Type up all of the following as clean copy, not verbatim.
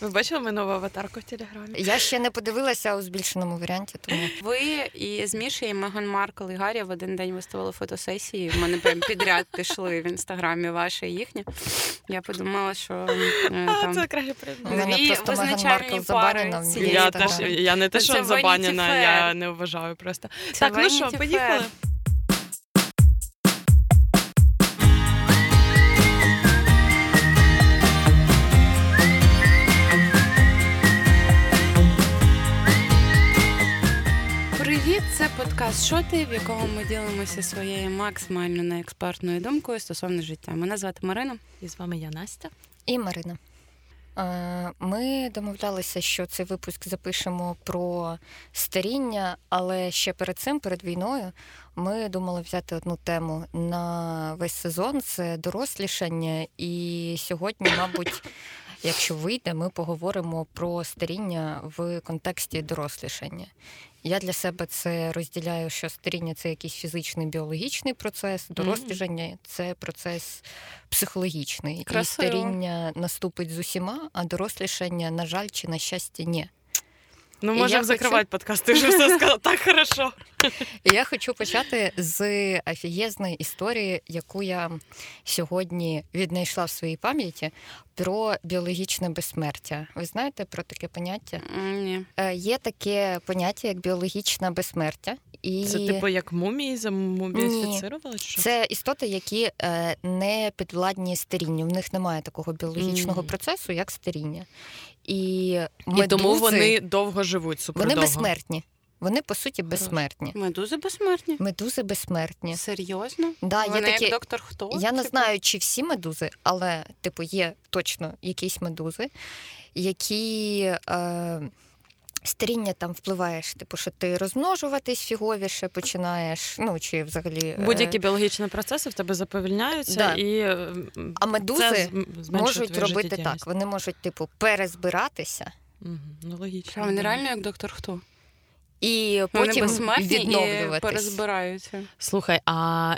Ви бачили мою нову аватарку в Телеграмі? Я ще не подивилася у збільшеному варіанті. Тому ви і з Мішею, і Меган Маркл, і Гаррі в один день виставили фотосесії. В мене прям підряд пішли в інстаграмі ваше і їхнє. Я подумала, що там це краще дві визначальні пари. Я не те, що забанена, я не вважаю просто. Так, ну що, поїхали. Це подкаст «Що ти?», в якому ми ділимося своєю максимально неекспертною думкою стосовно життя. Мене звати Марина. І з вами я, Настя. І Марина. Ми домовлялися, що цей випуск запишемо про старіння, але ще перед цим, перед війною, ми думали взяти одну тему на весь сезон – це дорослішання. І сьогодні, мабуть, якщо вийде, ми поговоримо про старіння в контексті дорослішання. Я для себе це розділяю, що старіння – це якийсь фізичний, біологічний процес, дорослішання – це процес психологічний. Красиво. І старіння наступить з усіма, а дорослішання, на жаль, чи на щастя, ні. Ну, можемо закривати подкаст, ти вже все сказала, так хорошо. І я хочу почати з офігезної історії, яку я сьогодні віднайшла в своїй пам'яті, про біологічне безсмертя. Ви знаєте про таке поняття? Ні. Є таке поняття, як біологічне безсмертя. І... Це типу як мумії замуміфіцирували? Це істоти, які не підвладні старінню. В них немає такого біологічного процесу, як старіння. І медузи, тому вони довго живуть, супердовго. Вони безсмертні. Вони, по суті, безсмертні. Медузи безсмертні? Медузи безсмертні. Серйозно? Да, вони такі... як доктор хто? Я не знаю, чи всі медузи, але типу є точно якісь медузи, які... Старіння там впливаєш, типу, що ти розмножуватись фіговіше починаєш, ну, чи взагалі... Будь-які біологічні процеси в тебе заповільняються, да. І а медузи можуть робити так, вони можуть, типу, перезбиратися. Угу. Ну, логічно. А вони реально як доктор хто? І потім відновлюватись. І перезбираються. Слухай, а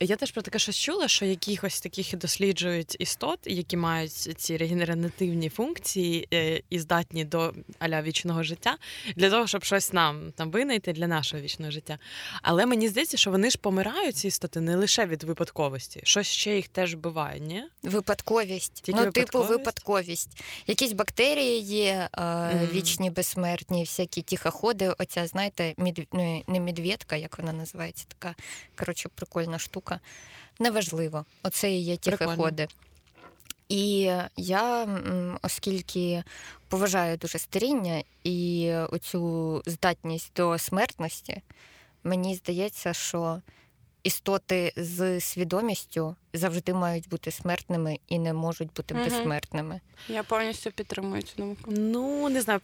я теж про таке щось чула, що якихось таких досліджують істот, які мають ці регенеративні функції і здатні до а-ля вічного життя, для того, щоб щось нам там винайти для нашого вічного життя. Але мені здається, що вони ж помирають, ці істоти, не лише від випадковості. Щось ще їх теж буває, ні? Випадковість. Тільки випадковість. Якісь бактерії є, вічні, безсмертні, всякі тихоходи. Оця, знаєте, не медведка, як вона називається, така, коротше, прикольна штука. Неважливо. Оце і є тихоходи. І я, оскільки поважаю дуже старіння і оцю здатність до смертності, мені здається, що істоти з свідомістю завжди мають бути смертними і не можуть бути безсмертними. Я повністю підтримую цю думку. Ну, не знаю,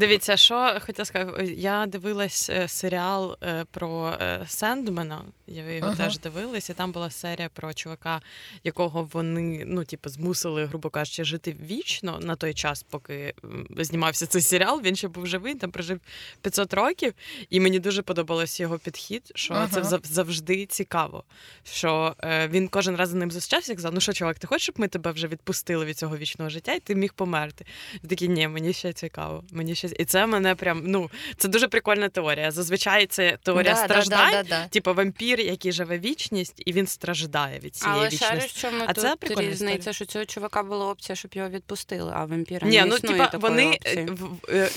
дивіться, що хотіла сказати. Я дивилась серіал про Сендмена. Я його теж дивилась, і там була серія про чувака, якого вони, ну, типу, змусили, грубо кажучи, жити вічно на той час, поки знімався цей серіал. Він ще був живий, там прожив 500 років, і мені дуже подобався його підхід, що це завжди цікаво, що він кожен раз за ним зустрічався і казав: "Ну що, чувак, ти хочеш, щоб ми тебе вже відпустили від цього вічного життя, і ти міг померти?" Я такий: "Ні, мені ще цікаво. Мені ще..." І це мене прям, ну, це дуже прикольна теорія. Зазвичай це теорія страждань, типу вампір, який живе вічність, і він страждає від цієї вічності. Але шариш, чому тут різниця, що цього чувака була опція, щоб його відпустили, а вампіра не існує такої опції.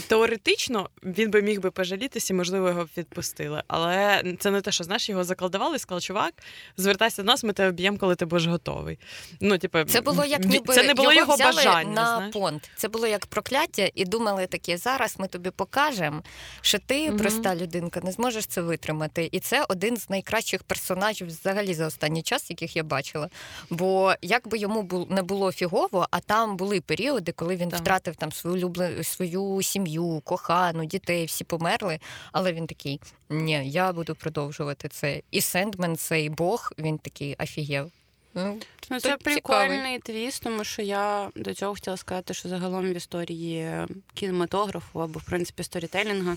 Теоретично він би міг би пожалітися, можливо, його б відпустили. Але це не те, що, знаєш, його заколдували, сказали: "Чувак, звертайся до нас, ми тебе б'ємо, коли ти будеш готовий". Ну, типу, це було як ніби це не було його бажання, на понт. Це було як прокляття, і думали такі: "Зараз ми тобі покажемо, що ти, проста людинка, не зможеш це витримати". І це один з найкращих персонажів взагалі за останній час, яких я бачила. Бо якби йому не було фігово, а там були періоди, коли він втратив там свою сім'ю, кохану, дітей, всі померли, але він такий: "Ні, я буду продовжувати це". І Сендмен, цей бог, він такий офігів. Ну, це прикольний твіст, тому що я до цього хотіла сказати, що загалом в історії кінематографу або, в принципі, сторітелінгу,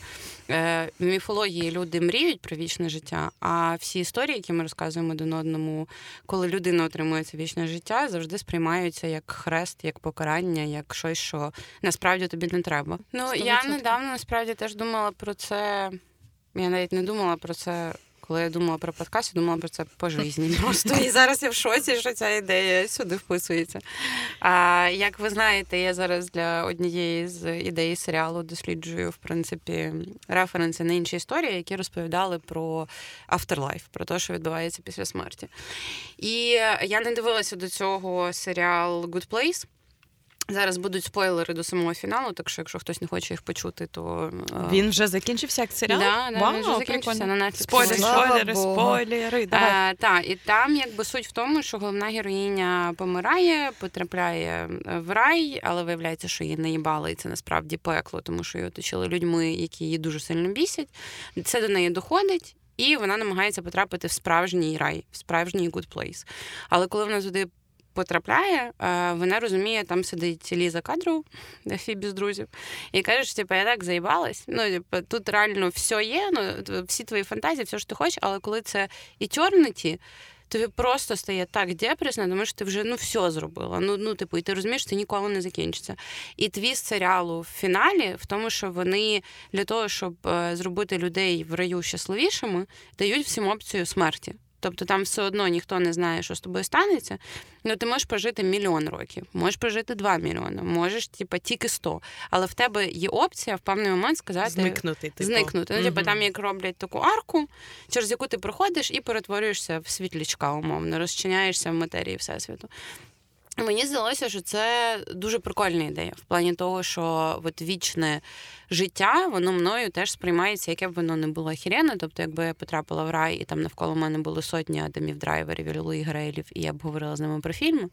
в міфології люди мріють про вічне життя, а всі історії, які ми розказуємо один одному, коли людина отримує це вічне життя, завжди сприймаються як хрест, як покарання, як щось, що насправді тобі не треба. Ну, 100%. Я недавно, насправді, теж думала про це, я навіть не думала про це, коли я думала про подкаст, я думала про це по житті просто. І зараз я в шоці, що ця ідея сюди вписується. А, як ви знаєте, я зараз для однієї з ідей серіалу досліджую, в принципі, референси на інші історії, які розповідали про afterlife, про те, що відбувається після смерті. І я не дивилася до цього серіал Good Place. Зараз будуть спойлери до самого фіналу, так що якщо хтось не хоче їх почути, то... Він вже закінчився як серіал? Да, вау, він вже закінчився прикольно. На Netflix. Спойлери, давай. І там якби суть в тому, що головна героїня помирає, потрапляє в рай, але виявляється, що її наїбали, і це насправді пекло, тому що її оточили людьми, які її дуже сильно бісять. Це до неї доходить. І вона намагається потрапити в справжній рай, в справжній good place. Але коли вона туди потрапляє, вона розуміє, там сидить Ліза Кадров, Фібі з друзів, і каже, що я так заїбалась. Ну, тут реально все є, всі твої фантазії, все, що ти хочеш, але коли це eternity, тобі просто стає так депресно, тому що ти вже все зробила. І ти розумієш, що це ніколи не закінчиться. І твіст серіалу в фіналі в тому, що вони для того, щоб зробити людей в раю щасливішими, дають всім опцію смерті. Тобто там все одно ніхто не знає, що з тобою станеться, але ти можеш прожити 1 мільйон років, можеш прожити 2 мільйони, можеш тільки 100. Але в тебе є опція в певний момент сказати... Зникнути. Ну, там як роблять таку арку, через яку ти проходиш і перетворюєшся в світлячка умовно, розчиняєшся в матерії Всесвіту. Мені здалося, що це дуже прикольна ідея, в плані того, що от вічне життя, воно мною теж сприймається, яке б воно не було охеренне. Тобто, якби я потрапила в рай, і там навколо мене були сотні Адамів Драйверів і Луї Грейлів, і я б говорила з ними про фільми,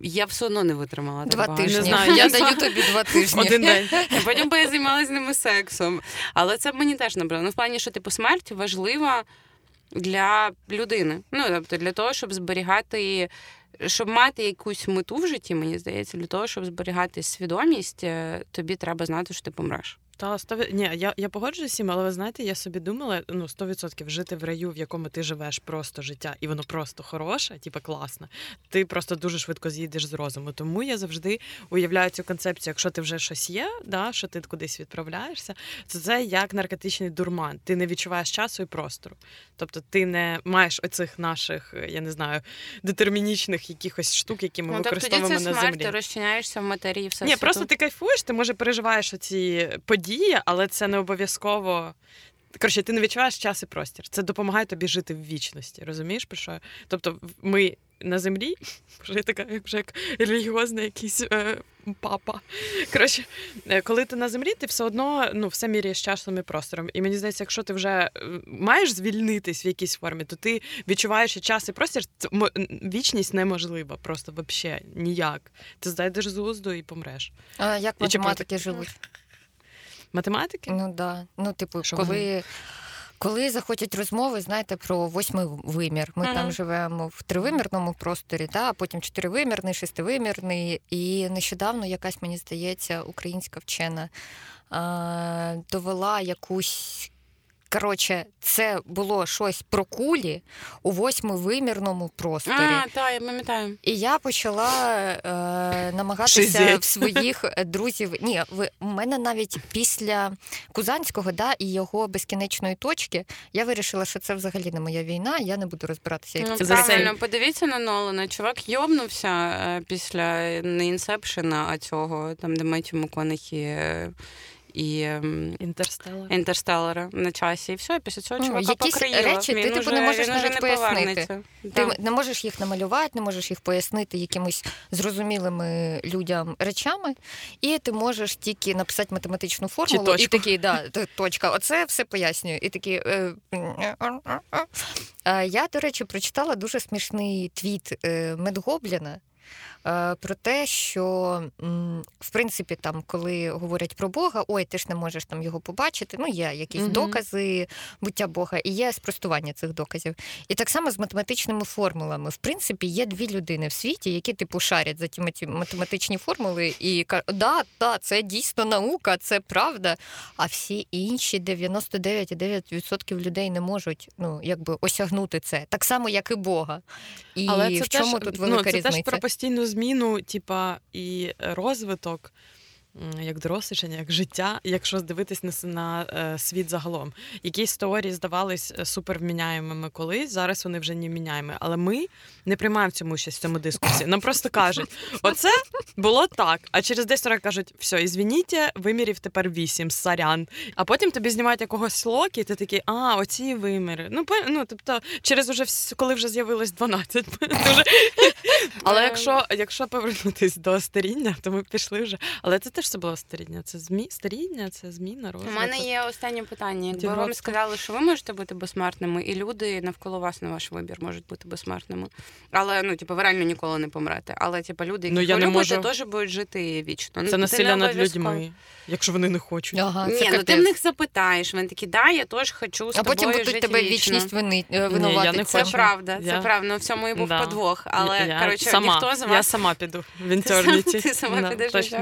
я все одно не витримала. 2 тижні. Не знаю, я даю тобі 2 тижні. 1 день. Потім би я займалася з ними сексом. Але це мені теж набрало. В плані, що смерть важлива для людини. Для того, щоб зберігати... Щоб мати якусь мету в житті, мені здається, для того, щоб зберігати свідомість, тобі треба знати, що ти помреш. Та, я погоджуюсь всім, але ви знаєте, я собі думала, 100% жити в раю, в якому ти живеш просто життя, і воно просто хороше, класне, ти просто дуже швидко з'їдеш з розуму. Тому я завжди уявляю цю концепцію, якщо ти вже щось є, що ти кудись відправляєшся, то це як наркотичний дурман. Ти не відчуваєш часу і простору. Тобто ти не маєш оцих наших, детермінічних якихось штук, які ми використовуємо на землі. Тобто тоді це смерть, ти розчиняєшся в матерії, все. Ні, просто ти кайфуєш, ти може переживаєш оці події, але це не обов'язково... ти не відчуваєш час і простір. Це допомагає тобі жити в вічності. Розумієш, про що? Тобто ми на землі, вже така, як релігіозний якийсь папа. Коли ти на землі, ти все одно все міряєш часом і простором. І мені здається, якщо ти вже маєш звільнитись в якійсь формі, то ти відчуваєш і час, і простір. Вічність неможлива просто взагалі ніяк. Ти зайдеш з глузду і помреш. А як математики живуть? Математики? Коли захочуть розмови, про 8-й вимір. Ми там живемо в 3-вимірному просторі, а потім 4-вимірний, 6-вимірний. І нещодавно якась, мені здається, українська вчена довела якусь... це було щось про кулі у 8-вимірному просторі. Я пам'ятаю. І я почала намагатися в своїх друзів... у мене навіть після Кузанського і його безкінечної точки я вирішила, що це взагалі не моя війна, я не буду розбиратися, як це правильно. Подивіться на Нолана, чувак йобнувся після не Інсепшена, а цього, де Меттю МакКонахі... і «Інтерстеллара» на часі. І все, після цього чувака покриїло. Якісь речі ти не можеш навіть пояснити. Ти не можеш їх намалювати, не можеш їх пояснити якимось зрозумілими людям речами. І ти можеш тільки написати математичну формулу. І такий, точка. Оце все пояснюю. І такий... Я, до речі, прочитала дуже смішний твіт Медгобліна, про те, що, в принципі, там, коли говорять про Бога, ой, ти ж не можеш там його побачити, ну, є якісь докази буття Бога, і є спростування цих доказів. І так само з математичними формулами. В принципі, є дві людини в світі, які, типу, шарять за ті математичні формули і кажуть, да, це дійсно наука, це правда, а всі інші 99,9% людей не можуть, ну, якби, осягнути це. Так само, як і Бога. І але в чому теж, тут велика різниця? Це теж про постійну зміну, типа, і розвиток, як дорослішання, як життя, якщо дивитись на світ загалом. Якісь теорії здавались супервміняємими колись, зараз вони вже не вміняємі. Але ми не приймаємо цьому щось в цьому дискусі. Нам просто кажуть, оце було так, а через 10 років кажуть, все, ізвініте, вимірів тепер 8, сорян. А потім тобі знімають якогось Локі, і ти такий, оці виміри. Ну, тобто, через уже, коли вже з'явилось 12. Але якщо повернутися до старіння, то ми пішли вже. Але це що було старіння? Це старіння, це зміна розвитку. У мене є останнє питання. Якби вам сказали, що ви можете бути безсмертними, і люди навколо вас на ваш вибір можуть бути безсмертними. Але, ну, типу, ви реально ніколи не помрете. Але, типу, люди, які ви любите, теж будуть жити вічно. Це насилля над людьми, якщо вони не хочуть. Ага, ні, ну ти в них запитаєш. Вони такі, да, я теж хочу з тобою жити вічно. А потім будуть тебе вічність винувати. Це правда, це правда. Ну, в цьому і був подвох. Але, коротше, ніхто з вас... Я сама піду в інтерніті. Ти сама підеш.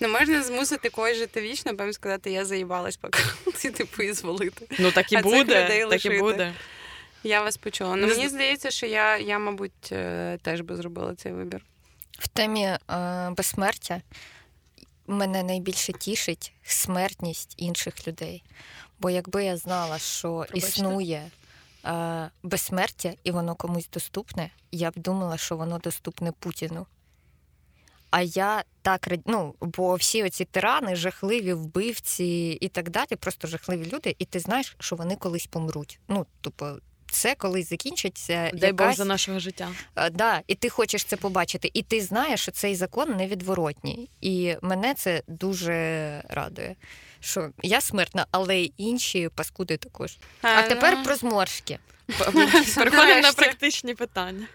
Ну, можна змусити когось жити вічно, бо сказати, я заїбалась, поки ти, типу, і звалити. Ну, так і буде, так і буде. Я вас почула. Ну, мені здається, що я, мабуть, теж би зробила цей вибір. В темі безсмертя мене найбільше тішить смертність інших людей. Бо якби я знала, що існує безсмертя, і воно комусь доступне, я б думала, що воно доступне Путіну. А я так, ну, бо всі оці тирани, жахливі вбивці і так далі, просто жахливі люди, і ти знаєш, що вони колись помруть. Ну, тупо, це колись закінчиться. Дай Бог за нашого життя. Да, і ти хочеш це побачити. І ти знаєш, що цей закон невідворотній. І мене це дуже радує, що я смертна, але й інші паскуди також. А тепер про зморшки. Переходимо на практичні питання.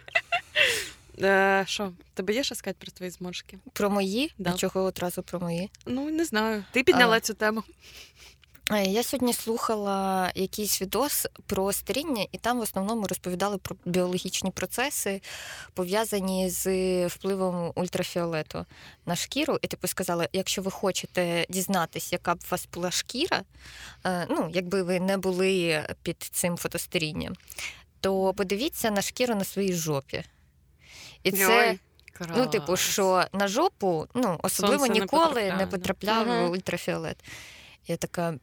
Що, тебе є що сказати про твої зморшки? Про мої? Да. Чого одразу про мої? Ну, не знаю. Ти підняла цю тему. Я сьогодні слухала якийсь відос про старіння, і там в основному розповідали про біологічні процеси, пов'язані з впливом ультрафіолету на шкіру. І типу сказали, якщо ви хочете дізнатись, яка б у вас була шкіра, ну, якби ви не були під цим фотостарінням, то подивіться на шкіру на своїй жопі. І це, ну, типу, що на жопу, ну, особливо сонце ніколи не потрапляв ультрафіолет. Я така,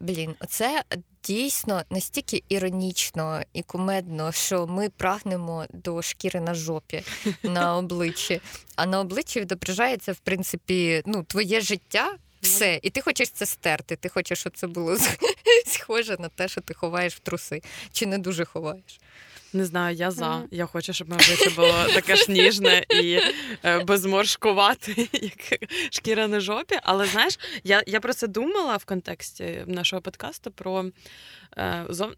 це дійсно настільки іронічно і кумедно, що ми прагнемо до шкіри на жопі, на обличчі. А на обличчі відображається, в принципі, ну, твоє життя, все. І ти хочеш це стерти, ти хочеш, щоб це було схоже на те, що ти ховаєш в труси. Чи не дуже ховаєш. Не знаю, я за. Я хочу, щоб моє обличчя було таке ж ніжне і безморшкувати, як шкіра на жопі. Але, знаєш, я про це думала в контексті нашого подкасту про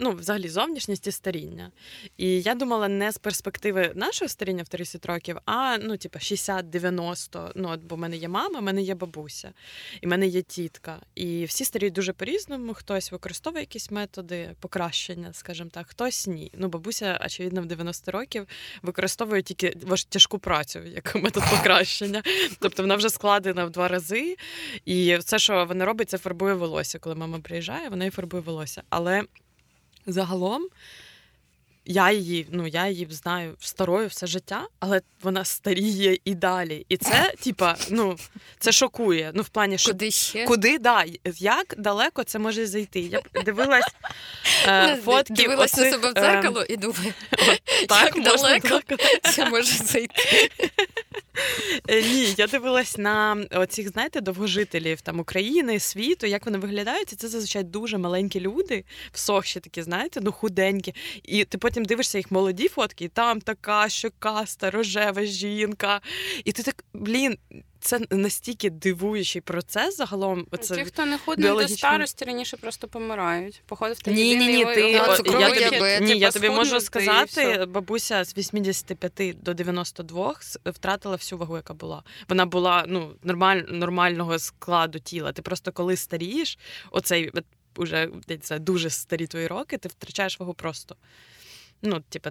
взагалі зовнішність і старіння. І я думала не з перспективи нашого старіння в 30 років, а, ну, типу, 60-90. Ну, от, бо в мене є мама, в мене є бабуся, і в мене є тітка. І всі старіють дуже по-різному. Хтось використовує якісь методи покращення, скажімо так, хтось ні. Ну, бабуся, очевидно, в 90 років використовує тільки тяжку працю як метод покращення. Тобто вона вже складена в 2 рази. І все, що вона робить, це фарбує волосся. Коли мама приїжджає, вона і фарбує волосся. Але загалом я її знаю старою все життя, але вона старіє і далі. І це, типа, ну, це шокує. Ну, в плані, що... Куди ще? Куди, да. Як далеко це може зайти? Я дивилась фотки... Дивилась на себе в дзеркало і думаю, як далеко це може зайти? Ні, я дивилась на оцих, знаєте, довгожителів там України, світу, як вони виглядають, і це зазвичай дуже маленькі люди, всохші такі, знаєте, ну худенькі. І ти потім дивишся їх молоді фотки, і там така щокаста, рожева жінка. І ти так, це настільки дивуючий процес загалом. Це ті, хто не ходить до старості, раніше просто помирають. Я тобі можу сказати, бабуся з 85 до 92 втратила всю вагу, яка була. Вона була нормального складу тіла. Ти просто коли старієш, оцей уже дуже старі твої роки, ти втрачаєш вагу просто.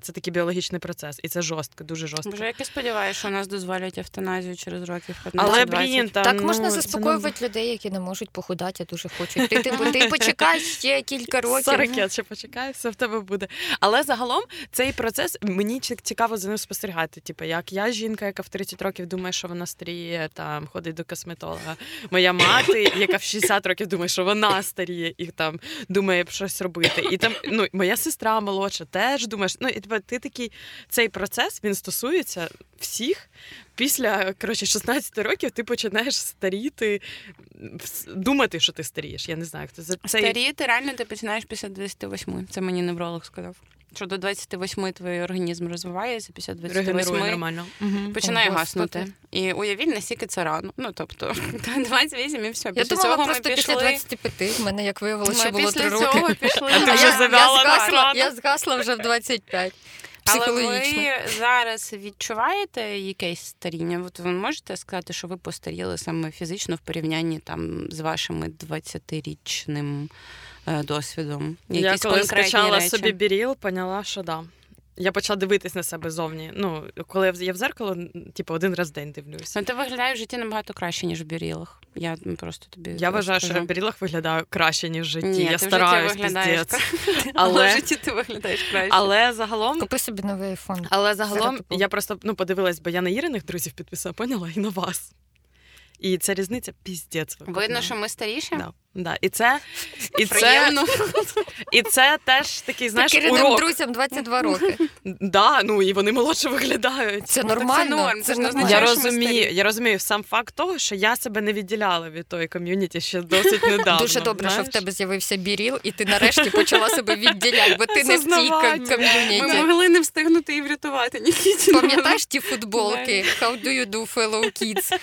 Це такий біологічний процес, і це жорстко, дуже жорстко. Боже, як я сподіваюся, що нас дозволять евтаназію через років 15-20. Але, так можна заспокоювати людей, які не можуть похудати, а дуже хочуть. Ти почекай ще кілька років. 40 я ще почекаю, все в тебе буде. Але загалом цей процес, мені цікаво за ним спостерігати. Як я жінка, яка в 30 років думає, що вона старіє, там, ходить до косметолога. Моя мати, яка в 60 років думає, що вона старіє, і там думає щось робити. І там, моя сестра молодша теж думає. Ти такий, цей процес, він стосується всіх. Після, 16 років ти починаєш старіти, думати, що ти старієш. Я не знаю, хто це. Старіти реально ти починаєш після 28. Це мені невролог сказав. Що до 28 твій організм розвивається, після 28 починає гаснути. І уявіть, наскільки це рано. 28 і все. Після цього ми пішли... після 25, в мене, як виявилося, що було 3 роки. Ми після цього пішли... Я згасла вже в 25. Але ви зараз відчуваєте якесь старіння? Ви можете сказати, що ви постаріли саме фізично в порівнянні з вашими 20-річним досвідом? Я коли скачала собі біріл, поняла, що да. Я почала дивитись на себе зовні. Коли я в зеркало, один раз в день дивлюся. Ти виглядаєш в житті набагато краще, ніж в бірілах. Я просто тобі вважаю, що в бірілах виглядаю краще, ніж в житті. Ні, я стараюсь, піздець. Але в житті ти виглядаєш краще. Але загалом... Купи собі новий айфон. Але загалом я просто подивилась, бо я на Іриних друзів підписала, поняла, і на вас. І ця різниця піздець. Видно, що ми старіші? Да. І це теж такий, знаєш, урок. Таким друзям 22 роки. Да, і вони молодше виглядають. Це нормально. Я розумію сам факт того, що я себе не відділяла від тої ком'юніті ще досить недавно. Дуже добре, що в тебе з'явився біріл, і ти нарешті почала себе відділяти, бо ти не в цій ком'юніті. Ми могли не встигнути і врятувати Нікітіну. Пам'ятаєш ті футболки? How do you do, fellow kids?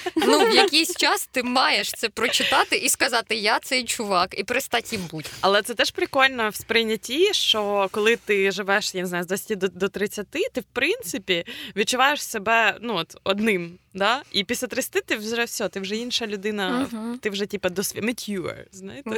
В якийсь час ти маєш це прочитати і сказати, я це чувак, і перестать їм будь. Але це теж прикольно в сприйнятті, що коли ти живеш, з 20 до 30, ти, в принципі, відчуваєш себе, одним, да? І після 30 ти вже все, ти вже інша людина, ти вже, mature, знаєте?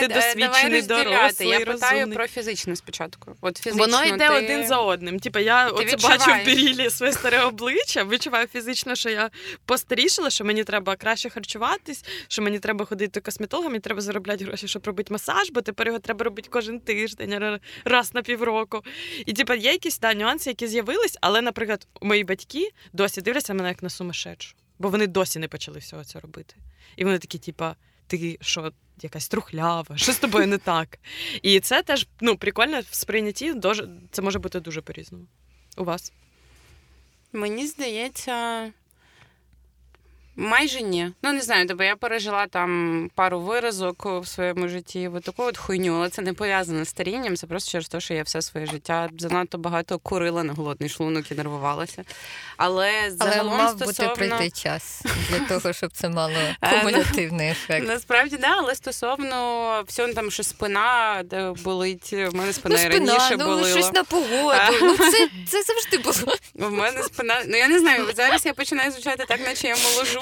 Ти досвідчений, дорослий, розумний. Я питаю про фізичне спочатку. Воно йде один за одним. Я оце бачу в бірілі своє старе обличчя, відчуваю фізично, що я постарішила, що мені треба краще харчуватись, що мені треба ходити до косметолога, мені треба заробляти гроші, щоб робити масаж, бо тепер його треба робити кожен тиждень, раз на півроку. І є якісь нюанси, які з'явились, але, наприклад, мої батьки досі дивляться мене як на сумасшедшу, бо вони досі не почали всього це робити. І вони такі, ти що, якась трухлява, що з тобою не так? І це теж, прикольно в сприйнятті, це може бути дуже по-різному. У вас? Мені здається... Майже ні. Не знаю, бо я пережила пару виразок в своєму житті, таку хуйню, але це не пов'язано з старінням, це просто через те, що я все своє життя занадто багато курила на голодний шлунок і нервувалася. Але мав бути прийти час для того, щоб це мало кумулятивний ефект. Насправді, так, але стосовно всього, що спина болить, в мене спина і раніше болила. Щось на погоду, це завжди було. В мене спина, я не знаю, зараз я починаю звучати так, наче я моложу.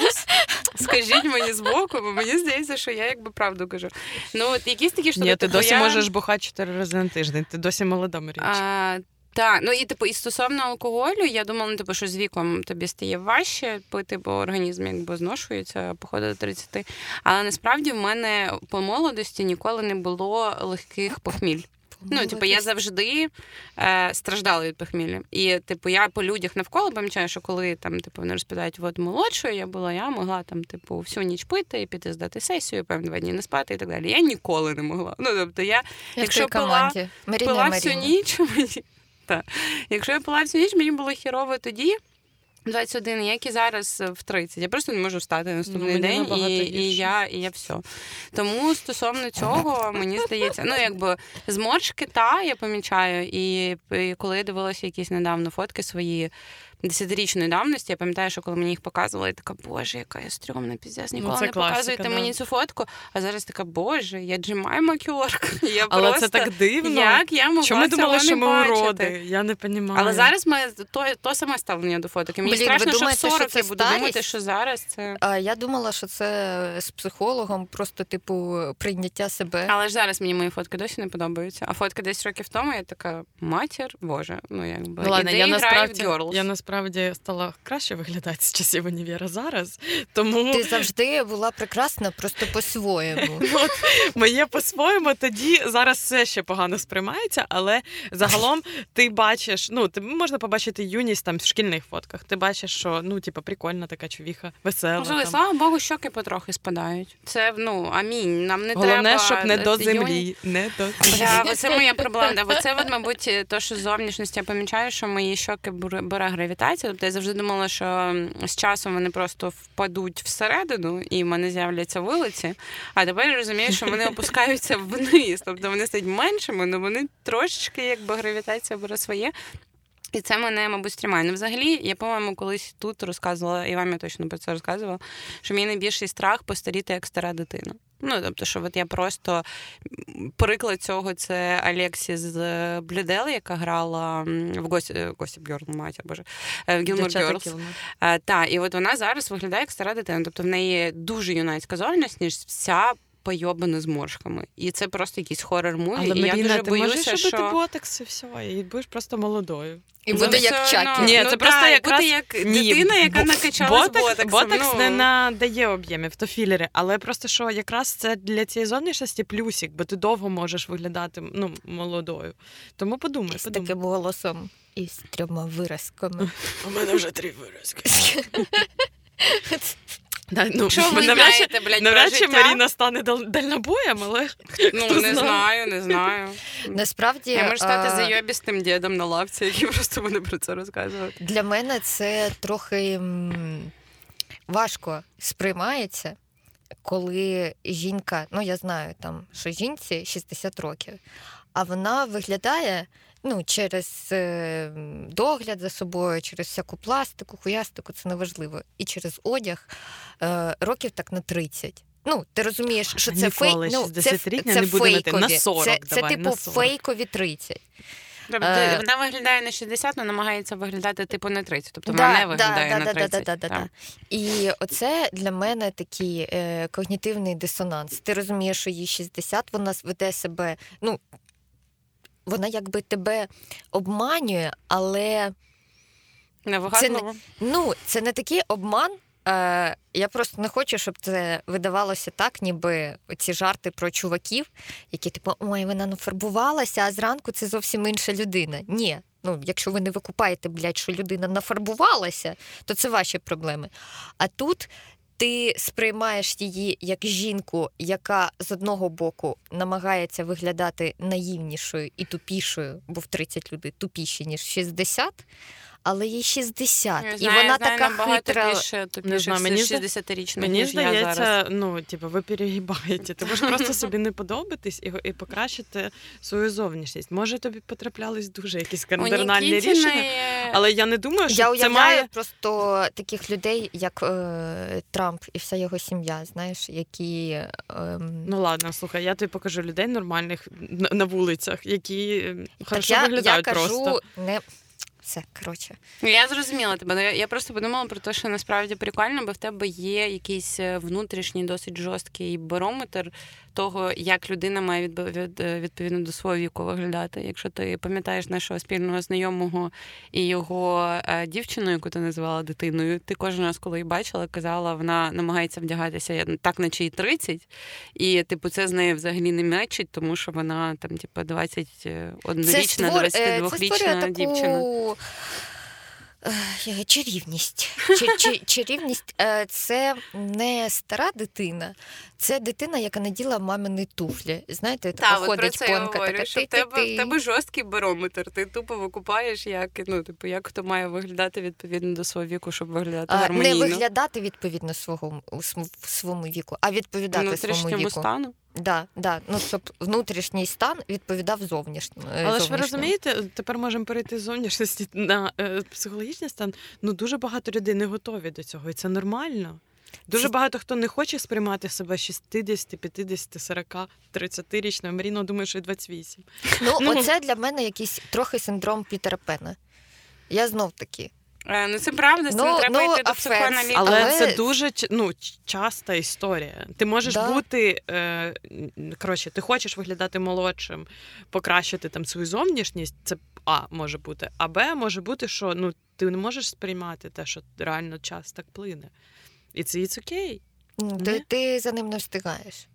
Скажіть мені збоку, бо мені здається, що я правду кажу. Якісь такі штуки. Ні, ти досі можеш бухати 4 рази на тиждень, ти досі молода, Марічка. Так, і стосовно алкоголю, я думала, що з віком тобі стає важче пити, бо організм зношується, походу до 30. Але насправді в мене по молодості ніколи не було легких похміль. Я завжди страждала від похмілля. І, я по людях навколо помічаю, що коли вони розповідають, молодшою я була, я могла всю ніч пити і піти здати сесію, певні 2 дні не спати і так далі. Я ніколи не могла. Якщо пила всю ніч, мені було хірово тоді, 21, як і зараз в 30. Я просто не можу встати наступний день, і я все. Тому стосовно цього, мені здається, зморшки, я помічаю, і коли я дивилася якісь недавно фотки свої, 10-річної давності. Я пам'ятаю, що коли мені їх показували, я така, боже, яка я стрьомна, піздець. Ніколи не класика, показуєте мені цю фотку, а зараз така, боже, я Джемайма Кьорк. Але просто... це так дивно. Як я могла цього не бачити? Чому ми думали, що ми уроди? Я не розумію. Але зараз ми то саме ставлення до фоток. Мені страшно, що в 40 я буду думати, що зараз це... Я думала, що це з психологом, просто, типу, прийняття себе. Але ж зараз мені мої фотки досі не подобаються. А фотки 10 років тому, я така, матір, боже, ну я не була. Ладно, я насправді стала краще виглядати з часів універа зараз, тому... Ти завжди була прекрасна, просто по-своєму. От, моє по-своєму, тоді зараз все ще погано сприймається, але загалом ти бачиш, ну, можна побачити юність там в шкільних фотках, ти бачиш, що, ну, типу, прикольна така човіха, весела. Можливо, слава Богу, щоки потрохи спадають. Це, ну, амінь, нам не головне, треба... Головне, щоб не до землі, не до землі. Це моя проблема, бо це, от, мабуть, то, що з зовнішності я помічаю, що мої щоки бере гравітація. Тобто я завжди думала, що з часом вони просто впадуть всередину, і в мене з'являться вилиці. А тепер я розумію, що вони опускаються вниз. Тобто вони стають меншими, але вони трошечки, якби гравітація бере своє. І це мене, мабуть, тримає. Ну, взагалі, я, по-моєму, колись тут розказувала, і вам я точно про це розказувала, що мій найбільший страх постаріти, як стара дитина. Ну, тобто, що от я просто... Приклад цього це Алексіс Бледел, яка грала в Gossip Girl, мать, боже, в Gilmore Girls. Так, і от вона зараз виглядає, як стара дитина. Тобто, в неї дуже юнацька зовність, ніж вся пойобана з моршками. І це просто якийсь хоррор-муві. Але, Маріна, ти можеш робити ботокс і все, і будеш просто молодою. І буде як Чакі. Ні, це просто якраз... Буде як дитина, яка накачала з ботоксом. Ботокс не надає об'ємів, то філери. Але просто, що якраз це для цієї зовнішності плюсик, бо ти довго можеш виглядати, ну, молодою. Тому подумай. З таким голосом і з 3 виразками. У мене вже 3 виразки. Да, ну, що ви знаєте, блядь, навряд чи Маріна стане дальнобоєм, але... Ну, не знаю. Насправді... Я можу стати зайобістим дідом на лавці, який просто буде про це розказувати. Для мене це трохи важко сприймається, коли жінка... Ну, я знаю, там, що жінці 60 років, а вона виглядає... Ну, через догляд за собою, через всяку пластику, хуястику, це неважливо. І через одяг років так на 30. Ну, ти розумієш, що це фейкові. Ну, це фейкові. На 40, це давай, типу на 40. Фейкові 30. Тобто вона виглядає на 60, але намагається виглядати типу на 30. Тобто вона не виглядає на 30. Да. І оце для мене такий когнітивний дисонанс. Ти розумієш, що їй 60, вона веде себе... Ну, вона якби тебе обманює, але це не такий обман. Я просто не хочу, щоб це видавалося так, ніби ці жарти про чуваків, які типу, ой, вона нафарбувалася, а зранку це зовсім інша людина. Ні, ну якщо ви не викупаєте, блядь, що людина нафарбувалася, то це ваші проблеми. А тут ти сприймаєш її як жінку, яка з одного боку намагається виглядати наївнішою і тупішою, бо в 30 люди тупіші, ніж 60, але їй 60. І вона така хитра. Не знаю, мені 60-річна. Мені здається, ну, типу, ви перегибаєте. Ти можеш просто собі не подобатись і покращити свою зовнішність. Може, тобі потраплялись дуже якісь кардинальні рішення, але я не думаю, що це має... Я просто таких людей, як Трамп і вся його сім'я, знаєш, які... Ну, ладно, слухай, я тобі покажу людей нормальних на вулицях, які хорошо виглядають просто. Це, коротше. Я зрозуміла тебе. Я просто подумала про те, що насправді прикольно, бо в тебе є якийсь внутрішній досить жорсткий барометр того, як людина має відповідно до свого віку виглядати. Якщо ти пам'ятаєш нашого спільного знайомого і його дівчину, яку ти називала дитиною, ти кожен раз, коли її бачила, казала, вона намагається вдягатися так, наче їй 30, і типу це з нею взагалі не м'ячить, тому що вона там типу 21-річна, 22-річна дівчина. Чарівність. Чарівність – це не стара дитина, це дитина, яка наділа мамини туфлі. Знаєте, так виходить понка. Говорю, така, в тебе жорсткий барометр, ти тупо викупаєш, як хто має виглядати відповідно до свого віку, щоб виглядати гармонійно. Не виглядати відповідно своєму віку, а відповідати своєму віку. Внутрішньому стану. Да. Ну, щоб внутрішній стан відповідав зовнішньому. Але ж ви розумієте, тепер можемо перейти з зовнішності на психологічний стан. Ну, дуже багато людей не готові до цього, і це нормально. Дуже багато хто не хоче сприймати себе 60, 50, 40, 30-річною. Маріно, думаю, що і 28. Ну, оце для мене якийсь трохи синдром Пітера Пена. Я знов таки. Ну, це правда, це не треба йти до психоаналітика. Але це дуже часта історія. Ти можеш бути, коротше, ти хочеш виглядати молодшим, покращити там свою зовнішність, це А може бути, а Б може бути, що ти не можеш сприймати те, що реально час так плине. І це it's окей. Ти за ним не встигаєш.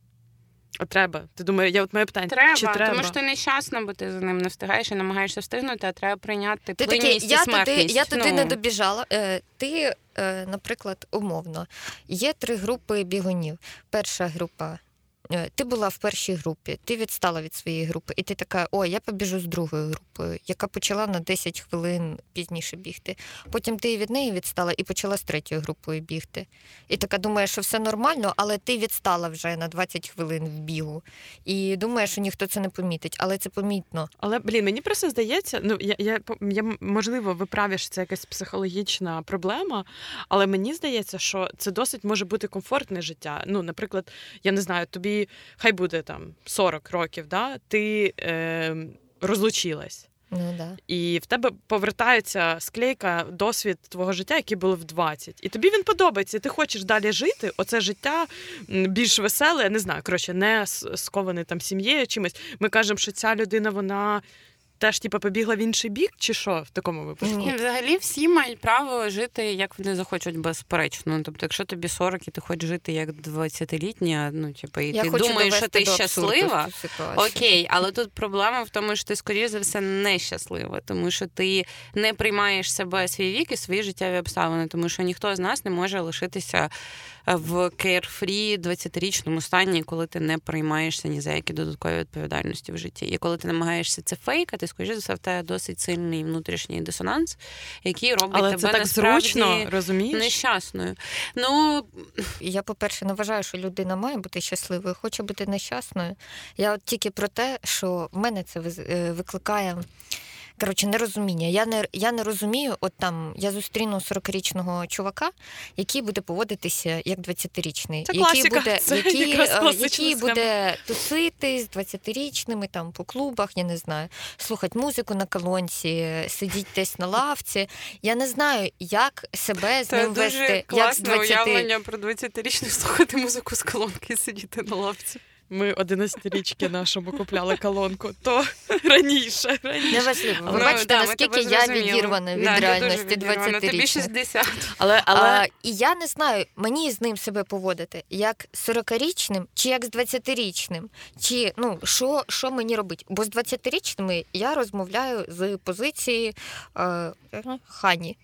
А треба. Ти думаєш, я от моє питання. Треба, тому що ти нещасна, бо ти за ним не встигаєш і намагаєшся встигнути, а треба прийняти плинність і смертність. Я туди не добіжала. Ти, наприклад, умовно. Є 3 групи бігунів. Перша група. Ти була в першій групі, ти відстала від своєї групи, і ти така, я побіжу з другою групою, яка почала на 10 хвилин пізніше бігти. Потім ти від неї відстала і почала з третьою групою бігти. І така думаєш, що все нормально, але ти відстала вже на 20 хвилин в бігу. І думаєш, що ніхто це не помітить, але це помітно. Але, мені просто здається, можливо, ви праві, що це якась психологічна проблема, але мені здається, що це досить може бути комфортне життя. Ну, наприклад, я не знаю, тобі хай буде там 40 років, да? Ти розлучилась. І в тебе повертається склейка, досвід твого життя, який було в 20. І тобі він подобається, ти хочеш далі жити, оце життя більш веселе, не знаю, коротше, не сковане там сім'єю чимось. Ми кажемо, що ця людина, вона теж побігла в інший бік, чи що в такому випадку? І взагалі всі мають право жити, як вони захочуть, безперечно. Тобто, якщо тобі 40 і ти хочеш жити як 20-літня, і ти думаєш, що ти щаслива, окей, але тут проблема в тому, що ти, скоріше за все, нещаслива, тому що ти не приймаєш себе, свій вік і свої життєві обставини, тому що ніхто з нас не може лишитися в carefree 20-річному стані, коли ти не приймаєшся ні за які додаткові відповідальності в житті. І коли ти намагаєшся це фейкати, скажімо, це в тебе досить сильний внутрішній дисонанс, який робить але тебе насправді зручно, нещасною. Я, по-перше, не вважаю, що людина має бути щасливою, хоче бути нещасною. Я от тільки про те, що в мене це викликає нерозуміння. Я не розумію, от там я зустріну 40-річного чувака, який буде поводитися як 20-річний, який буде тусити з 20-річними там по клубах, я не знаю, слухати музику на колонці, сидіти десь на лавці. Я не знаю, як себе з ним вести. Це дуже класне уявлення про 20-річних слухати музику з колонки і сидіти на лавці. Ми 11-річки нашому купляли колонку, то раніше. Неважливо. Ви бачите, наскільки я відірвана від реальності 20-річних. Але і я не знаю, мені з ним себе поводити, як з 40-річним, чи як з 20-річним, чи, що мені робити? Бо з 20-річними я розмовляю з позиції Хані.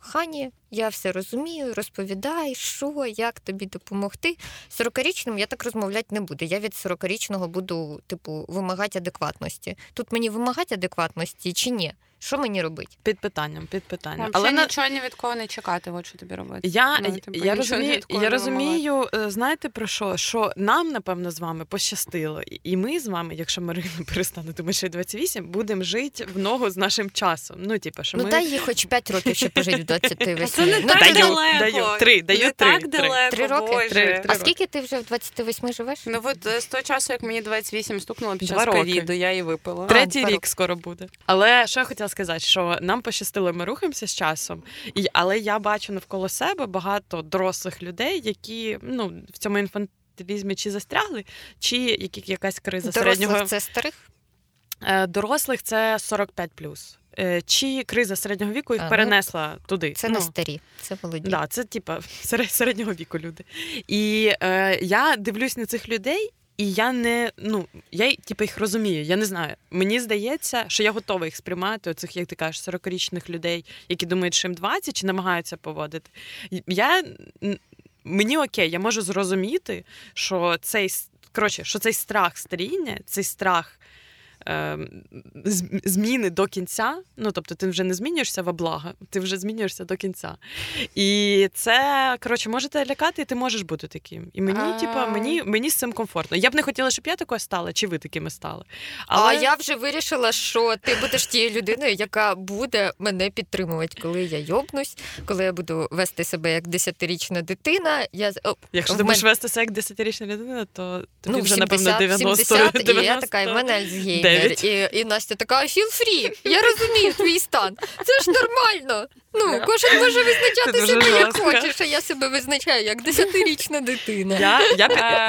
Хані, я все розумію, розповідай, що, як тобі допомогти. 40-річним я так розмовляти не буду. Я від 40-річного буду, вимагати адекватності. Тут мені вимагати адекватності чи ні? Що мені робити? Під питанням. Але нічого ні від кого не чекати, от що тобі робити. Я розумію, знаєте про що? Що нам, напевно, з вами пощастило. І ми з вами, якщо Марина перестане, тому що 28, будемо жити в ногу з нашим часом. Дай їй хоч 5 років ще пожити в 28. Це не так далеко. Три роки. А скільки ти вже в 28 живеш? З того часу, як мені 28 стукнуло під час ковіду, я і випила. 3 рік скоро буде. Але що я хотіла сказати, що нам пощастило, ми рухаємося з часом, але я бачу навколо себе багато дорослих людей, які в цьому інфантилізмі чи застрягли, чи якась криза середнього... Дорослих – це старих? Дорослих – це 45+. Чи криза середнього віку їх перенесла туди. Це не старі, це молоді. Так, це середнього віку люди. І я дивлюсь на цих людей, і я не, їх розумію, я не знаю. Мені здається, що я готова їх сприймати, оцих, як ти кажеш, 40-річних людей, які думають, що їм 20, чи намагаються поводити. Мені окей, я можу зрозуміти, що цей страх старіння, цей страх зміни до кінця, ну, тобто ти вже не змінюєшся во благо, ти вже змінюєшся до кінця. І це, коротше, може тебе лякати, і ти можеш бути таким. І мені, типа, мені з цим комфортно. Я б не хотіла, щоб я такою стала, чи ви такими стали. Але я вже вирішила, що ти будеш тією людиною, яка буде мене підтримувати, коли я йобнусь, коли я буду вести себе як 10-річна дитина. Якщо ти будеш вести себе як 10-річна дитина, то тобі вже, напевно, 90-70, і я така, і в мене Альцгеймер. І Настя така, feel free, я розумію твій стан, це ж нормально. Ну, кожен може визначати себе, як хочеш, а я себе визначаю як 10-річна дитина.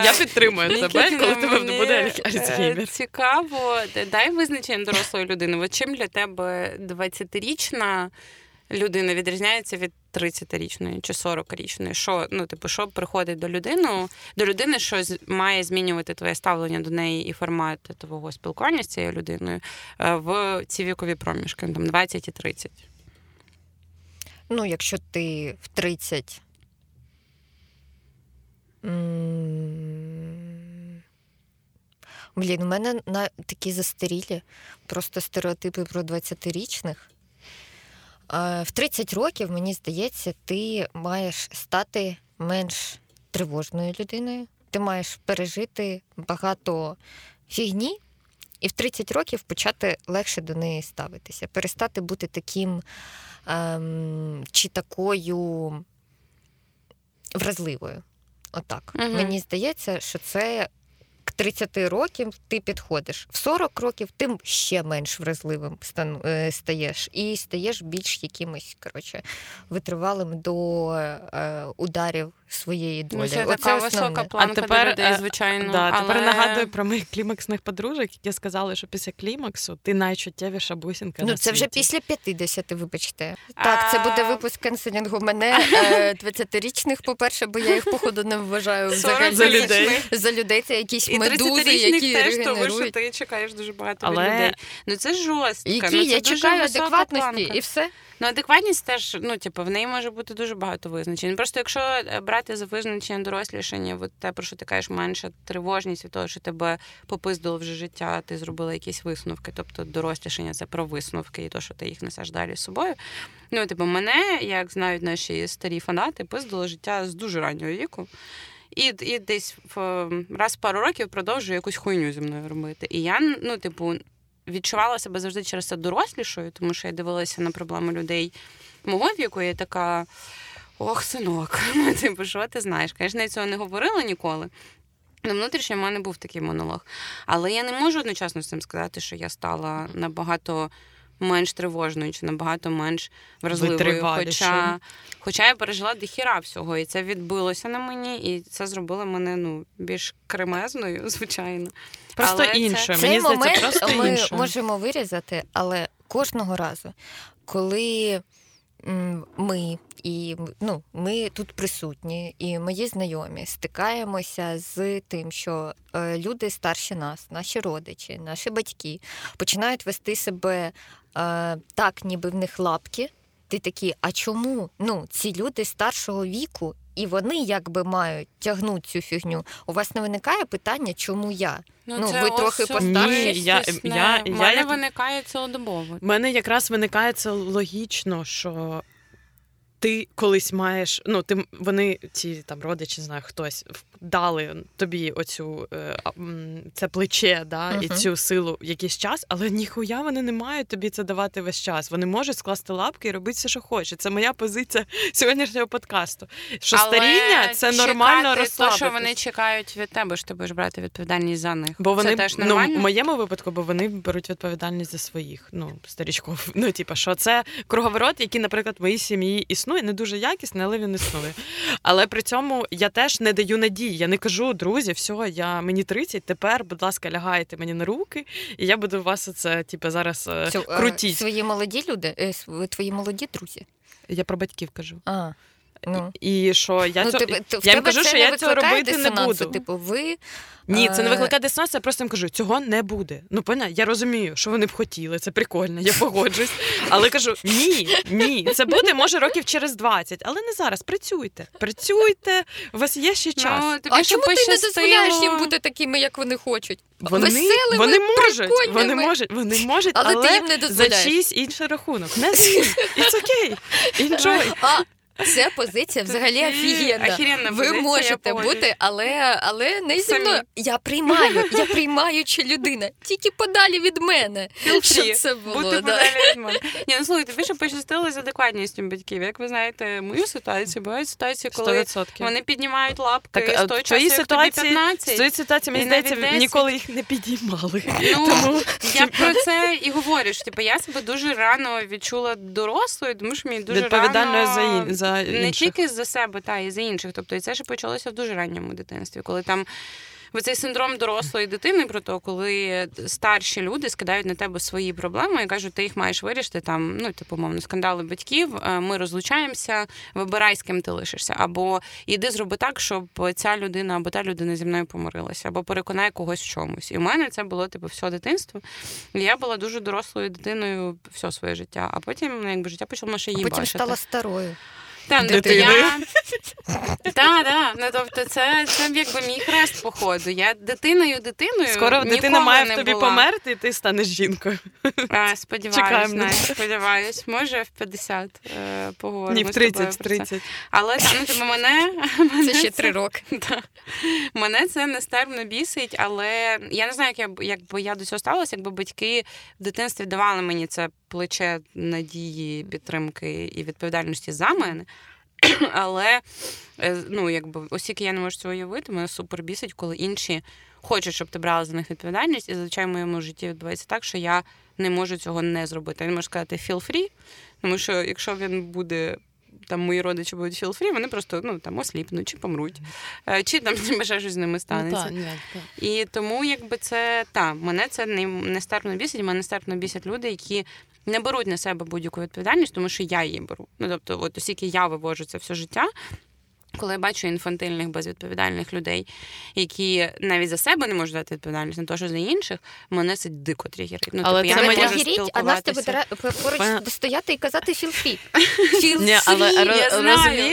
Я підтримую тебе, коли тебе буде Альцгеймер. Цікаво, дай визначення дорослої людини. От чим для тебе 20-річна людина відрізняється від 30-річної чи 40-річної? Що, ну, типу, що приходить до людини, що має змінювати твоє ставлення до неї і формат твого спілкування з цією людиною в ці вікові проміжки, там 20 і 30? Ну, якщо ти в 30 у мене такі застарілі просто стереотипи про 20-річних. В 30 років, мені здається, ти маєш стати менш тривожною людиною. Ти маєш пережити багато фігні і в 30 років почати легше до неї ставитися. Перестати бути таким чи такою вразливою. Отак. Угу. Мені здається, що це к 30 років ти підходиш. В 40 років ти ще менш вразливим стаєш. І стаєш більш якимось, коротше, витривалим до ударів своєї долі. Це така висока планка для людей, звичайно. Да, але... Тепер нагадую про моїх клімаксних подружок, які сказали, що після клімаксу ти найчуттєвіша бусинка на світі. Ну, це вже після 50, вибачте. Так, це буде випуск кенселінгу мене 20-річних, по-перше, бо я їх, походу, не вважаю взагалі за людей. За людей це якісь медузи, які регенерують. І 30-річних теж, тому що ти чекаєш дуже багато від людей. Ну, це жорстко. Які я чекаю адекватності, і все. Ну, адекватність теж, ну, типу, в неї може бути дуже багато визначень. Просто якщо брати за визначення дорослішання, от те, про що ти кажеш, менша тривожність від того, що тебе попиздило вже життя, ти зробила якісь висновки, тобто дорослішання – це про висновки і то, що ти їх несеш далі з собою. Ну, типу, мене, як знають наші старі фанати, пиздило життя з дуже раннього віку. І десь раз в пару років продовжую якусь хуйню зі мною робити. І я, ну, типу, відчувала себе завжди через це дорослішою, тому що я дивилася на проблеми людей мого віку, і я така, ох, синок, типу, що ти знаєш? Звісно, я цього не говорила ніколи. Ну, внутрішньо в мене був такий монолог. Але я не можу одночасно з цим сказати, що я стала набагато менш тривожною, чи набагато менш вразливою. Хоча я пережила дохіра всього, і це відбилося на мені, і це зробило мене, ну, більш кремезною, звичайно. Просто інше. Мені здається, просто інше. Ми можемо вирізати, але кожного разу, коли ми, і, ну, ми тут присутні, і мої знайомі стикаємося з тим, що люди старші нас, наші родичі, наші батьки, починають вести себе так, ніби в них лапки. Ти такий, а чому? Ну, ці люди старшого віку, і вони якби мають тягнути цю фігню. У вас не виникає питання, чому я? Ну ви трохи постарші. У мене виникає цілодобово. У мене якраз виникає це логічно, що ти колись маєш, ну, ти, вони, ці там родичі, знаю, хтось, дали тобі оцю, це плече, да, і цю силу якийсь час, але ніхуя вони не мають тобі це давати весь час. Вони можуть скласти лапки і робити все, що хочуть. Це моя позиція сьогоднішнього подкасту. Що але старіння, це нормально розслабитись. Але те, що вони чекають від тебе, що ти будеш брати відповідальність за них. Бо вони, це теж нормально? Ну, в моєму випадку, бо вони беруть відповідальність за своїх, ну, старічків. Ну, типа, що це круговорот, який, наприклад, в моїй сім'ї існує, не дуже якісний, але він існує. Але при цьому я теж не даю надії. Я не кажу, друзі, все, мені 30, тепер, будь ласка, лягайте мені на руки, і я буду вас оце, типу, зараз крутіть. Свої молоді люди, твої молоді друзі? Я про батьків кажу. Ну. І що я, ну, я їм кажу, що я цього робити не буду. Типу, ви... Ні, це не викликає дисонанс, я просто їм кажу, цього не буде. Ну, понятно, я розумію, що вони б хотіли, це прикольно, я погоджусь. Але кажу, ні, це буде, може, років через 20, але не зараз, працюйте, у вас є ще час. Ну, а чому ти не дозволяєш їм бути такими, як вони хочуть? Вони можуть, але ти їм не дозволяєш. За чийсь інший рахунок. Не змін, it's okay, enjoy. Це позиція взагалі офігенна. Ви можете бути, але не зі мною. Я приймаюча людина. Тільки подалі від мене. Що це було? Бути подалі від мене. Ні, ну слухайте, ви ще пощастили з адекватністю батьків. Як ви знаєте, мою ситуацію, бувають ситуації, коли 100%. Вони піднімають лапки з той часу, як тобі 15. З тої ситуації, мені здається, ніколи їх не підіймали. Тому я про це і говорю, що я себе дуже рано відчула дорослою, тому що мені дуже рано... Не тільки за себе, та і за інших. Тобто, і це ж почалося в дуже ранньому дитинстві, коли там оцей синдром дорослої дитини, про те, коли старші люди скидають на тебе свої проблеми і кажуть, ти їх маєш вирішити, там, ну, типу, умовно, скандали батьків, ми розлучаємося, вибирай, з ким ти лишишся. Або іди зроби так, щоб ця людина або та людина зі мною помирилася, або переконай когось в чомусь. І в мене це було, типу, все дитинство. І я була дуже дорослою дитиною все своє життя. А потім, якби, життя почало ще її бачити. А потім стала старою. Ну, тобто це якби мій хрест, походу. Я дитиною. Скоро дитина має в тобі померти, і ти станеш жінкою. Сподіваюсь. Може, в 50 поговоримо. Ні, в 30. Але мене... Це ще 3 роки. Мене це нестерпно бісить, але я не знаю, якби я до цього ставилася, якби батьки в дитинстві давали мені це плече надії, підтримки і відповідальності за мене. Але, ну, якби, оскільки я не можу цього уявити, мене супер бісить, коли інші хочуть, щоб ти брала за них відповідальність. І, звичайно, в моєму житті відбувається так, що я не можу цього не зробити. Я не можу сказати «feel free», тому що якщо він буде... Там мої родичі будуть філ-фрі, вони просто осліпнуть, чи помруть, чи там ще щось з ними станеться. І тому, якби це мене це нестерпно бісить. Мене нестерпно бісять люди, які не беруть на себе будь-яку відповідальність, тому що я її беру. Ну тобто, от оскільки я вивожу це все життя. Коли я бачу інфантильних, безвідповідальних людей, які навіть за себе не можуть дати відповідальність, не то, що за інших, мене це дико тригерить. Але це не можу спілкуватися. А нас тебе поруч стояти і казати «філ-фрі».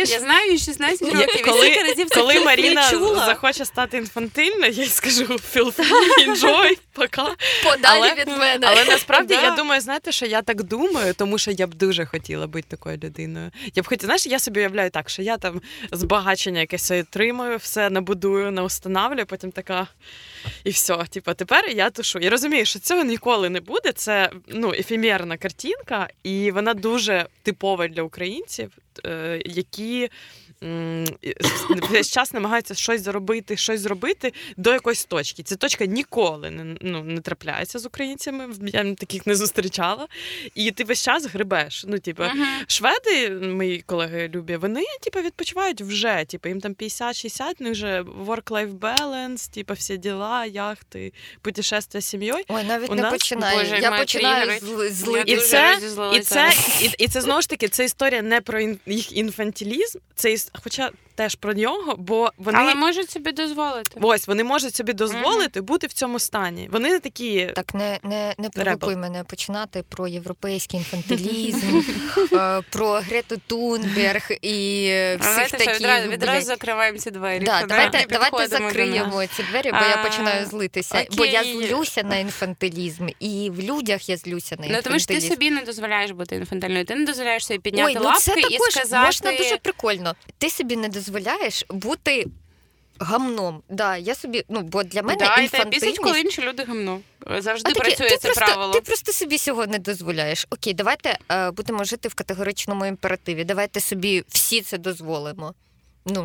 Я знаю, 16 років. Коли Маріна захоче стати інфантильною, я їй скажу «філ-фрі», «інжой», «пока». Подалі від мене. Але насправді, я думаю, знаєте, що я так думаю, тому що я б дуже хотіла бути такою людиною. Я б хотіла, знаєш, я собі уявляю так, що я там збагачення якесь отримую, все набудую, наустановлюю, потім така і все, типу, тепер я тушу. Я розумію, що цього ніколи не буде, це, ефемерна картинка, і вона дуже типова для українців, які весь час намагаються щось зробити до якоїсь точки. Ця точка ніколи не трапляється з українцями, я таких не зустрічала. І ти весь час гребеш. Шведи, мої колеги любі, вони відпочивають вже, їм там 50-60, ну вже work-life balance, всі діла, яхти, путешествия з сім'єю. Ой, навіть не починаю. Я починаю і це знову ж таки, це історія не про їх інфантилізм, це хоча теж про нього, бо вони... Але можуть собі дозволити. Ось, вони можуть собі дозволити бути в цьому стані. Вони не такі... Так, не провокуй мене починати про європейський інфантилізм, про Грету Тунберг і всіх таких... Давайте відразу закриваємо ці двері. Давайте закриємо ці двері, бо я починаю злитися. Бо я злюся на інфантилізм, і в людях я злюся на інфантилізм. Тому що ти собі не дозволяєш бути інфантильною, ти не дозволяєш собі підняти лапки і сказати... Можна дуже прикольно. Ти собі не дозволяєш бути гамном. Да, я собі, бо для мене інфантильність... Після, коли інші люди гамно. Завжди працює це правило. Ти просто собі цього не дозволяєш. Окей, давайте будемо жити в категоричному імперативі. Давайте собі всі це дозволимо.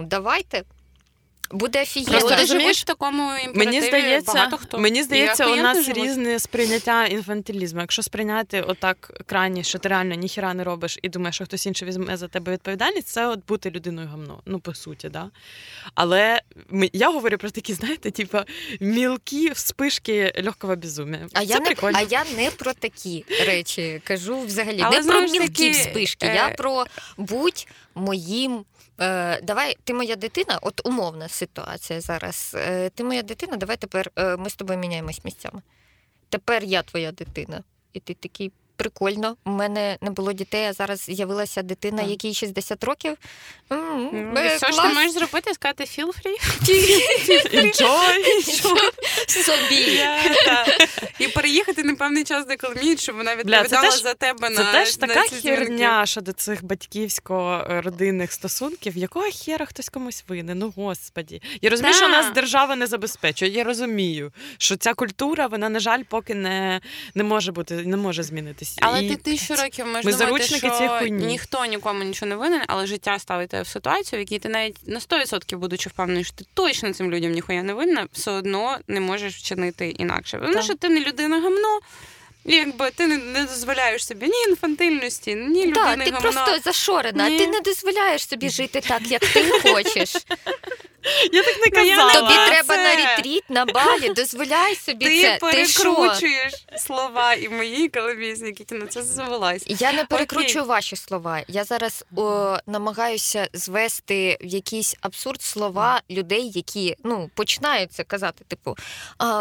Давайте. Буде офігенно. Просто живеш в такому імперативі багато хто. Мені здається, у нас різне сприйняття інфантилізму. Якщо сприйняти отак крайні, що ти реально ніхіра не робиш і думаєш, що хтось інший візьме за тебе відповідальність, це от бути людиною гамно. По суті, да. Але я говорю про такі, знаєте, мілкі вспишки легкого безум'я. А я не про такі речі кажу взагалі. Не про мілкі вспишки. Я про будь моїм... Давай, ти моя дитина, от умовна ситуація зараз. Ти моя дитина, давай тепер ми з тобою міняємось місцями. Тепер я твоя дитина. І ти такий, прикольно, у мене не було дітей, а зараз з'явилася дитина, якій 60 років. Все, що ти можеш зробити, сказати feel free. Enjoy. Собі. І переїхати на певний час до Коломії, щоб вона відповідала за тебе на... Це теж така херня щодо цих батьківсько-родинних стосунків. Якого хера хтось комусь винен? Ну, господі. Я розумію, що нас держава не забезпечує. Я розумію, що ця культура, вона, на жаль, поки не може бути, не може змінитися. Але ти 1000 років можеш думати, що ніхто нікому нічого не винен, але життя ставить тебе в ситуацію, в якій ти навіть на 100% будучи впевнений, що ти точно цим людям ніхуя не винна, все одно не можеш вчинити інакше. Тому що ти не людина-гамно, якби ти не дозволяєш собі ні інфантильності, ні людини-гамно. Ти просто зашорена, ти не дозволяєш собі жити так, як ти хочеш. Я так не казала. Тобі треба на ретріт, на балі, дозволяй собі це. Ти перекручуєш слова і мої, коломійські, Кітіна, це завелась. Я не перекручую ваші слова. Я зараз намагаюся звести в якийсь абсурд слова людей, які починають це казати. Типу,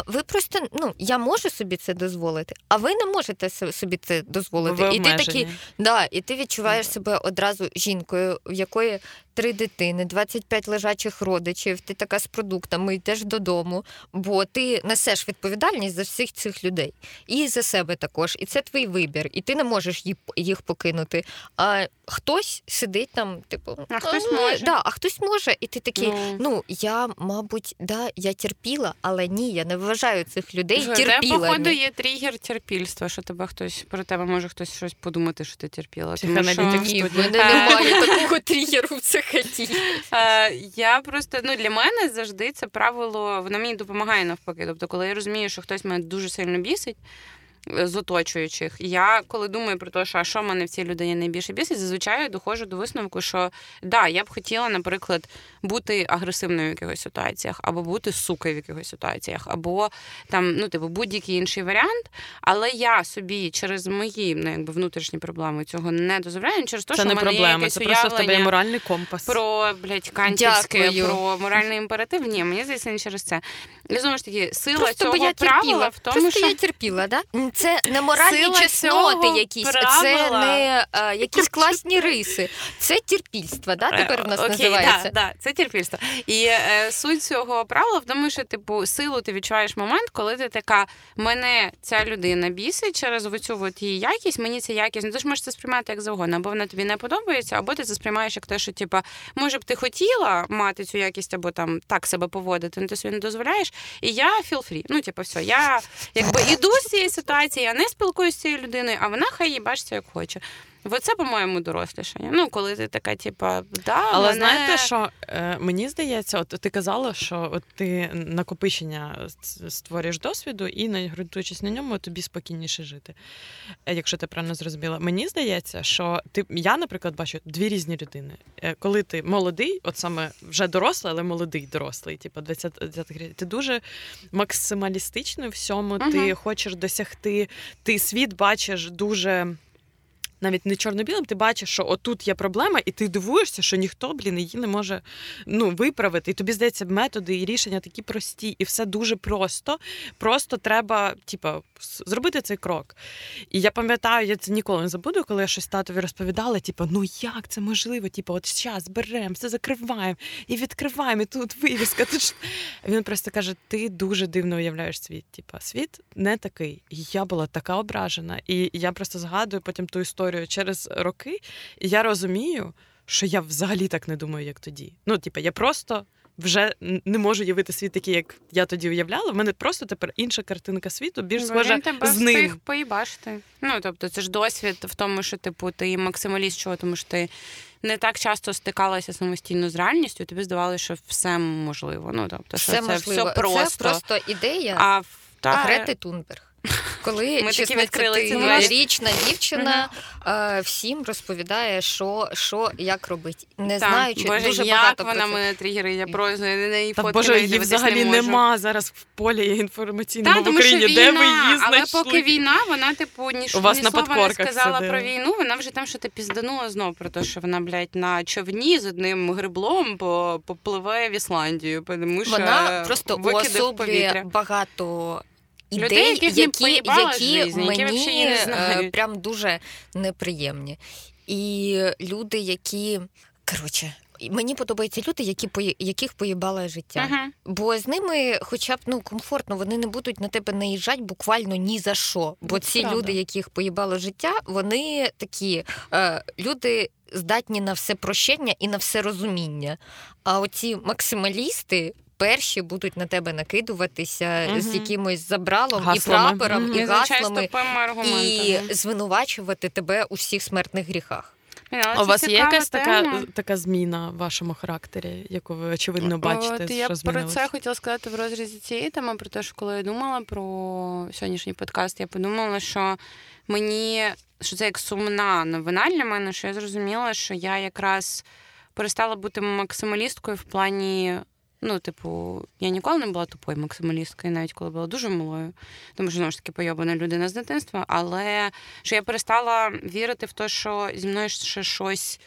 ви просто, я можу собі це дозволити, а ви не можете собі це дозволити. Ви обмежені. І ти такий, і ти відчуваєш себе одразу жінкою, в якої 3 дитини, 25 лежачих родичів, ти така з продуктами, йдеш додому, бо ти несеш відповідальність за всіх цих людей. І за себе також. І це твій вибір. І ти не можеш їх покинути. А хтось сидить там, типу... А хтось може. А хтось може. І ти такий, я, мабуть, я терпіла, але ні, я не вважаю цих людей терпілими. Це, походу, є тригер терпільства, що тебе хтось, про тебе може хтось щось подумати, що ти терпіла. Ні, в мене немає такого тригеру в цих. Я просто, для мене завжди це правило, воно мені допомагає навпаки. Тобто, коли я розумію, що хтось мене дуже сильно бісить з оточуючих, я коли думаю про те, що мене в цій людині найбільше бісить, зазвичай я доходжу до висновку, що я б хотіла, наприклад, бути агресивною в якихось ситуаціях, або бути сукою в якихось ситуаціях, або там, будь-який інший варіант, але я собі через мої, внутрішні проблеми цього не дозволяю, через те, що в мене проблема, є якесь уявлення. Це просто в тебе є моральний компас. Про, кантівське, про моральний імператив. Ні, мені здається, не через це. І, знову ж таки, сила просто цього правила в тому, просто що... Просто я терпіла, Це не моральні чесноти якісь, це не якісь класні риси. Це терпільство, тепер в нас називається? Це терпільство. І суть цього правила в тому, що силу ти відчуваєш момент, коли ти така, мене ця людина бісить через оцю її якість, мені ця якість. Ну, ти ж можеш це сприймати як завгодно, або вона тобі не подобається, або ти це сприймаєш як те, що, може б ти хотіла мати цю якість, або там так себе поводити, але ти собі не дозволяєш. І я feel free. Все, я іду з цієї ситуації, я не спілкуюсь з цією людиною, а вона хай її бачиться, як хоче. Бо це, по-моєму, дорослішання. Коли ти така, але мене... знаєте, що мені здається, от ти казала, що от ти накопичення створюєш досвіду і, ґрунтуючись на ньому, тобі спокійніше жити. Якщо ти правильно зрозуміла. Мені здається, що я, наприклад, бачу 2 різні людини. Коли ти молодий, от саме вже дорослий, але молодий, 20 років, ти дуже максималістичний у всьому, ти хочеш досягти, ти світ бачиш дуже... Навіть не чорно-білим, ти бачиш, що отут є проблема, і ти дивуєшся, що ніхто, її не може виправити. І тобі, здається, методи і рішення такі прості, і все дуже просто. Просто треба, зробити цей крок. І я пам'ятаю, я це ніколи не забуду, коли я щось татові розповідала, як це можливо? От зараз беремо, все закриваємо, і відкриваємо, і тут вивіска. Він просто каже, ти дуже дивно уявляєш світ. Світ не такий. І я була така ображена. І я просто згадую потім ту історію, через роки, і я розумію, що я взагалі так не думаю, як тоді. Я просто вже не можу явити світ такий, як я тоді уявляла. В мене просто тепер інша картинка світу, більш схожа з ним. Встиг поїбашити. Це ж досвід в тому, що ти максималіст, тому що ти не так часто стикалася самостійно з реальністю, тобі здавалося, що все можливо. Все можливо. Все просто ідея Грети Тунберг. коли 16-річна дівчина всім розповідає, що як робить. Не знаю, чи дуже багато про це. Як вона мене тригерить, я просто не її фотки. Боже, її взагалі нема зараз в полі інформаційному в Україні. Де ви її знайшли? Але поки війна, вона, типу, ні слова не сказала про війну, вона вже там що-то пізданула знову про те, що вона, блядь, на човні з одним гриблом попливає в Ісландію. Вона просто уособлює багато ідей, які мені прям дуже неприємні. І люди, які... Коротше, мені подобаються люди, яких поїбало життя. Uh-huh. Бо з ними хоча б комфортно, вони не будуть на тебе наїжджати буквально ні за що. Бо ці люди, яких поїбало життя, вони такі люди... здатні на все прощення і на все розуміння. А оці максималісти перші будуть на тебе накидуватися з якимось забралом, гаслами. І прапором, і гаслами, і звинувачувати тебе у всіх смертних гріхах. А у вас є якась така зміна в вашому характері, яку ви, очевидно, бачите, що змінилося? Я про це хотіла сказати в розрізі цієї теми, про те, що коли я думала про сьогоднішній подкаст, я подумала, що що це як сумна новина для мене, що я зрозуміла, що я якраз перестала бути максималісткою в плані, я ніколи не була тупою максималісткою, навіть коли була дуже малою, тому що, знову ж таки, пойобана людина з дитинства, але що я перестала вірити в те, що зі мною ще щось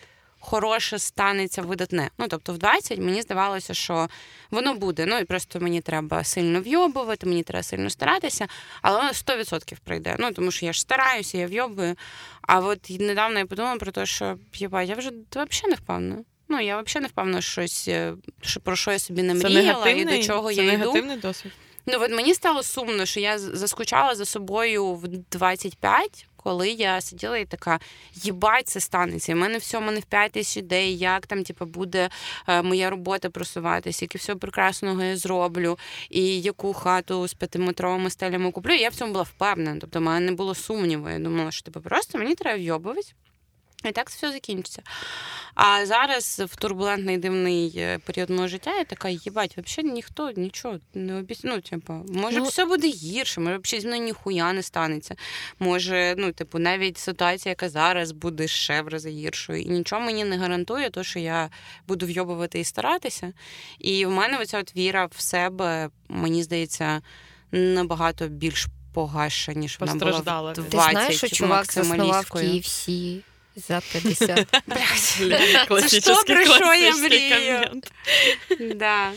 хороше станеться видатне. Тобто в 20 мені здавалося, що воно буде. І просто мені треба сильно вйобувати, мені треба сильно старатися, але воно 100% прийде. Тому що я ж стараюся, я вйобую. А от недавно я подумала про те, що я вже взагалі не впевнена. Я взагалі не впевнена, що про що я собі не мріяла і до чого я йду. Це негативний досвід. От мені стало сумно, що я заскучала за собою в 25, коли я сиділа і така, їбать, це станеться. І в мене все, в мене в 5 тисяч ідей, як там буде моя робота просуватися, яке всього прекрасного я зроблю, і яку хату з 5-метровими стелями куплю. І я в цьому була впевнена, тобто в мене не було сумніву. Я думала, що просто мені треба вйобувати. І так це все закінчиться. А зараз в турбулентний дивний період мого життя я така, їбать, взагалі ніхто нічого не обіцяє. Все буде гірше, може, взагалі зі мною ніхуя не станеться. Може, навіть ситуація, яка зараз буде ще в рази гіршою. І нічого мені не гарантує те, що я буду вйобувати і старатися. І в мене оця віра в себе, мені здається, набагато більш погаша, ніж вона була в 20. Ти знаєш, що чувак заснував KFC? За 50. Блядь, це що, про що я мрію? Да.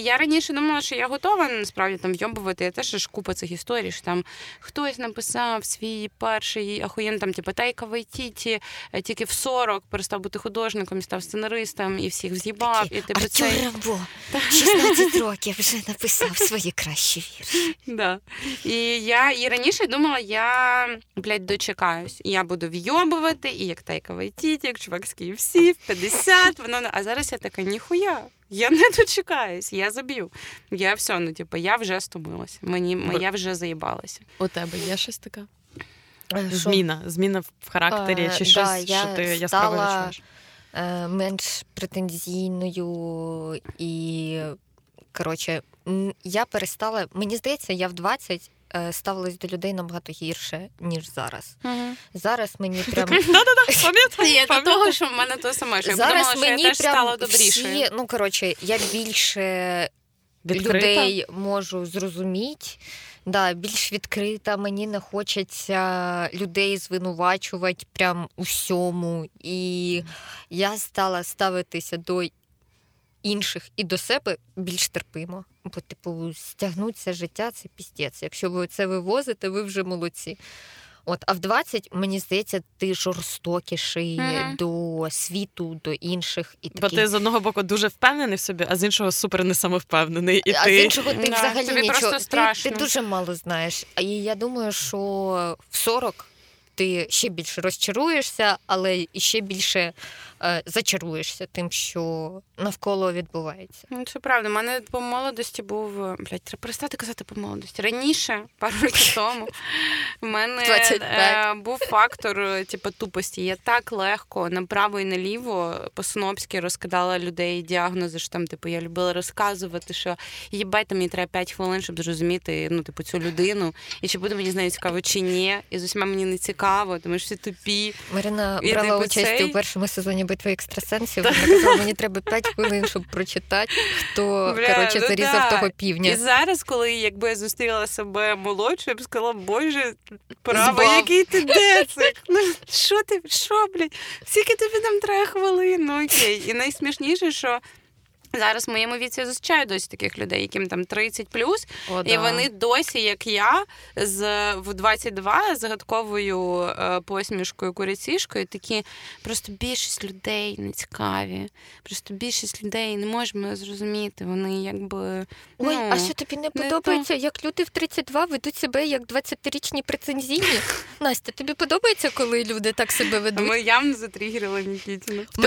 Я раніше думала, що я готова, насправді, вйобувати. Я теж купа цих історій, що хтось написав свій перший ахуєн, Тайка Вайтіті, тільки в 40 перестав бути художником, став сценаристом, і всіх вз'їбав. Артюр Рамбо, 16 років, вже написав свої кращі вірші. Да. І я раніше думала, я, блядь, дочекаюсь. Я буду вйобувати, і як Тайка Вайтіті, як чувак з KFC, в 50. А зараз я така, ніхуя. Я не дочекаюсь, я заб'ю. Я все, я вже стомилася. Я вже заїбалася. У тебе є щось така? Зміна в характері, чи щось, що ти я стала менш претензійною і, я перестала, мені здається, я в 20 ставилась до людей набагато гірше, ніж зараз. Угу. Зараз мені прям... Пам'ятаю. Того, що в мене то саме, що я подумала, що я теж стала добрішою. Я більше людей можу зрозуміти, більш відкрита, мені не хочеться людей звинувачувати прям у всьому. І я стала ставитися до інших і до себе більш терпимо. Бо, стягнуться життя, це піздець. Якщо ви це вивозите, ви вже молодці. А в 20, мені здається, ти жорстокіший до світу, до інших. І бо ти з одного боку дуже впевнений в собі, а з іншого супер не самовпевнений. І з іншого ти взагалі нічого. Ти дуже мало знаєш. І я думаю, що в 40 ти ще більше розчаруєшся, але ще більше зачаруєшся тим, що навколо відбувається. Це правда. У мене по молодості був... Блядь, треба перестати казати по молодості. Раніше, пару років тому, в мене був фактор типу, тупості. Я так легко направо і наліво по-снобськи розкидала людей діагнози, що там, типу, я любила розказувати, що їбать, мені треба 5 хвилин, щоб зрозуміти, ну, типу, цю людину. І чи буде мені з нею цікаво, чи ні. І з усіма мені не цікаво, тому що всі тупі. Марина брала участь у першому сезоні «Битви екстрасенсів». Вона казала, мені треба 5 хвилин, щоб прочитати, хто, коротше, зарізав того півня. І зараз, коли якби я зустріла себе молодшою, я б сказала, боже, право, який ти децик. Ну, що ти, що, блядь? Скільки тобі там треба хвилин? Ну, окей. І найсмішніше, що зараз в моєму віці я зустрічаю досі таких людей, яким там 30+, і вони досі, як я, в 22 з загадковою посмішкою куряцішкою, такі просто більшість людей не цікаві, просто більшість людей не можемо зрозуміти, вони якби... Ой, а що тобі не подобається, як люди в 32 ведуть себе як 20-річні прецензійні? Настя, тобі подобається, коли люди так себе ведуть? Ми явно затригерили Нікітіну. В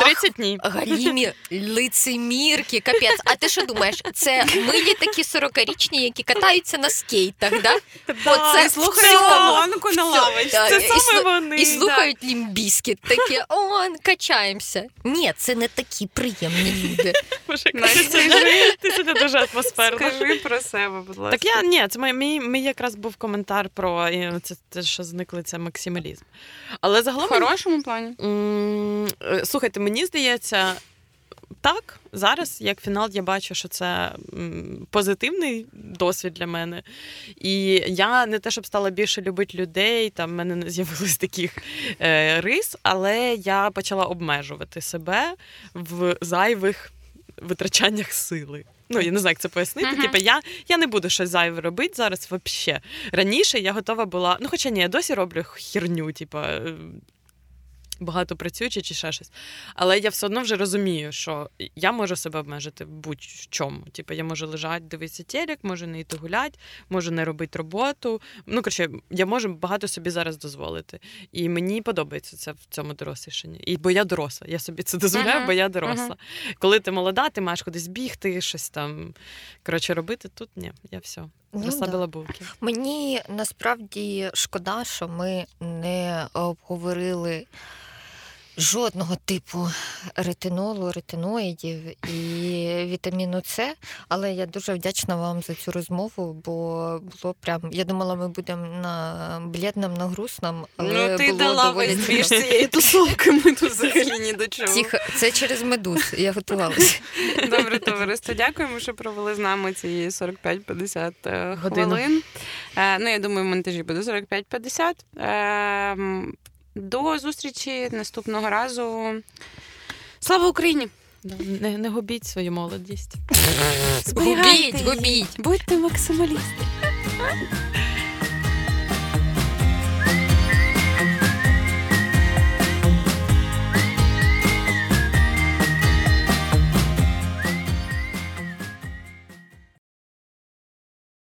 30 днів. Галімі лиць. Цимірки, капець. А ти що думаєш? Це милі такі 40-річні, які катаються на скейтах, да? Оце слухають колонку на лавочці. Це саме вони. І слухають лімбіскіт. Таке, он, качаємося. Ні, це не такі приємні люди. Боже, ти сюди дуже атмосферно. Скажи про себе, будь ласка. Так я, ні, це мій якраз був коментар про те, що зникли, це максималізм. Але загалом... В хорошому плані. Слухайте, мені здається... Так, зараз, як фінал, я бачу, що це позитивний досвід для мене. І я не те, щоб стала більше любити людей, там в мене не з'явилось таких рис, але я почала обмежувати себе в зайвих витрачаннях сили. Ну, я не знаю, як це пояснити. Uh-huh. Типу, я не буду щось зайве робити зараз взагалі. Раніше я готова була... Ну, хоча ні, я досі роблю херню, типу... багато працюючи чи ще щось. Але я все одно вже розумію, що я можу себе обмежити в будь-чому. Типу, я можу лежати, дивитися телек, можу не йти гуляти, можу не робити роботу. Ну, коротше, я можу багато собі зараз дозволити. І мені подобається це в цьому дорослішенні. І бо я доросла. Я собі це дозволяю, бо я доросла. Коли ти молода, ти маєш кудись бігти, щось там, коротше, робити. Тут ні, я все. Розслабила булки. Мені насправді шкода, що ми не обговорили жодного типу ретинолу, ретиноїдів і вітаміну С, але я дуже вдячна вам за цю розмову, бо було прям, я думала, ми будемо на блєдному, на грустному, але ну, ти було дала доволі... Весь цієї тусовки, ми тут взагалі ні до чого. Тихо, це через медуз, я готувалася. Добре, товариство, дякуємо, що провели з нами ці 45-50 хвилин. Ну, я думаю, в монтажі буде 45-50. До зустрічі наступного разу. Слава Україні! Не губіть свою молодість. Губіть! Будьте максималісти!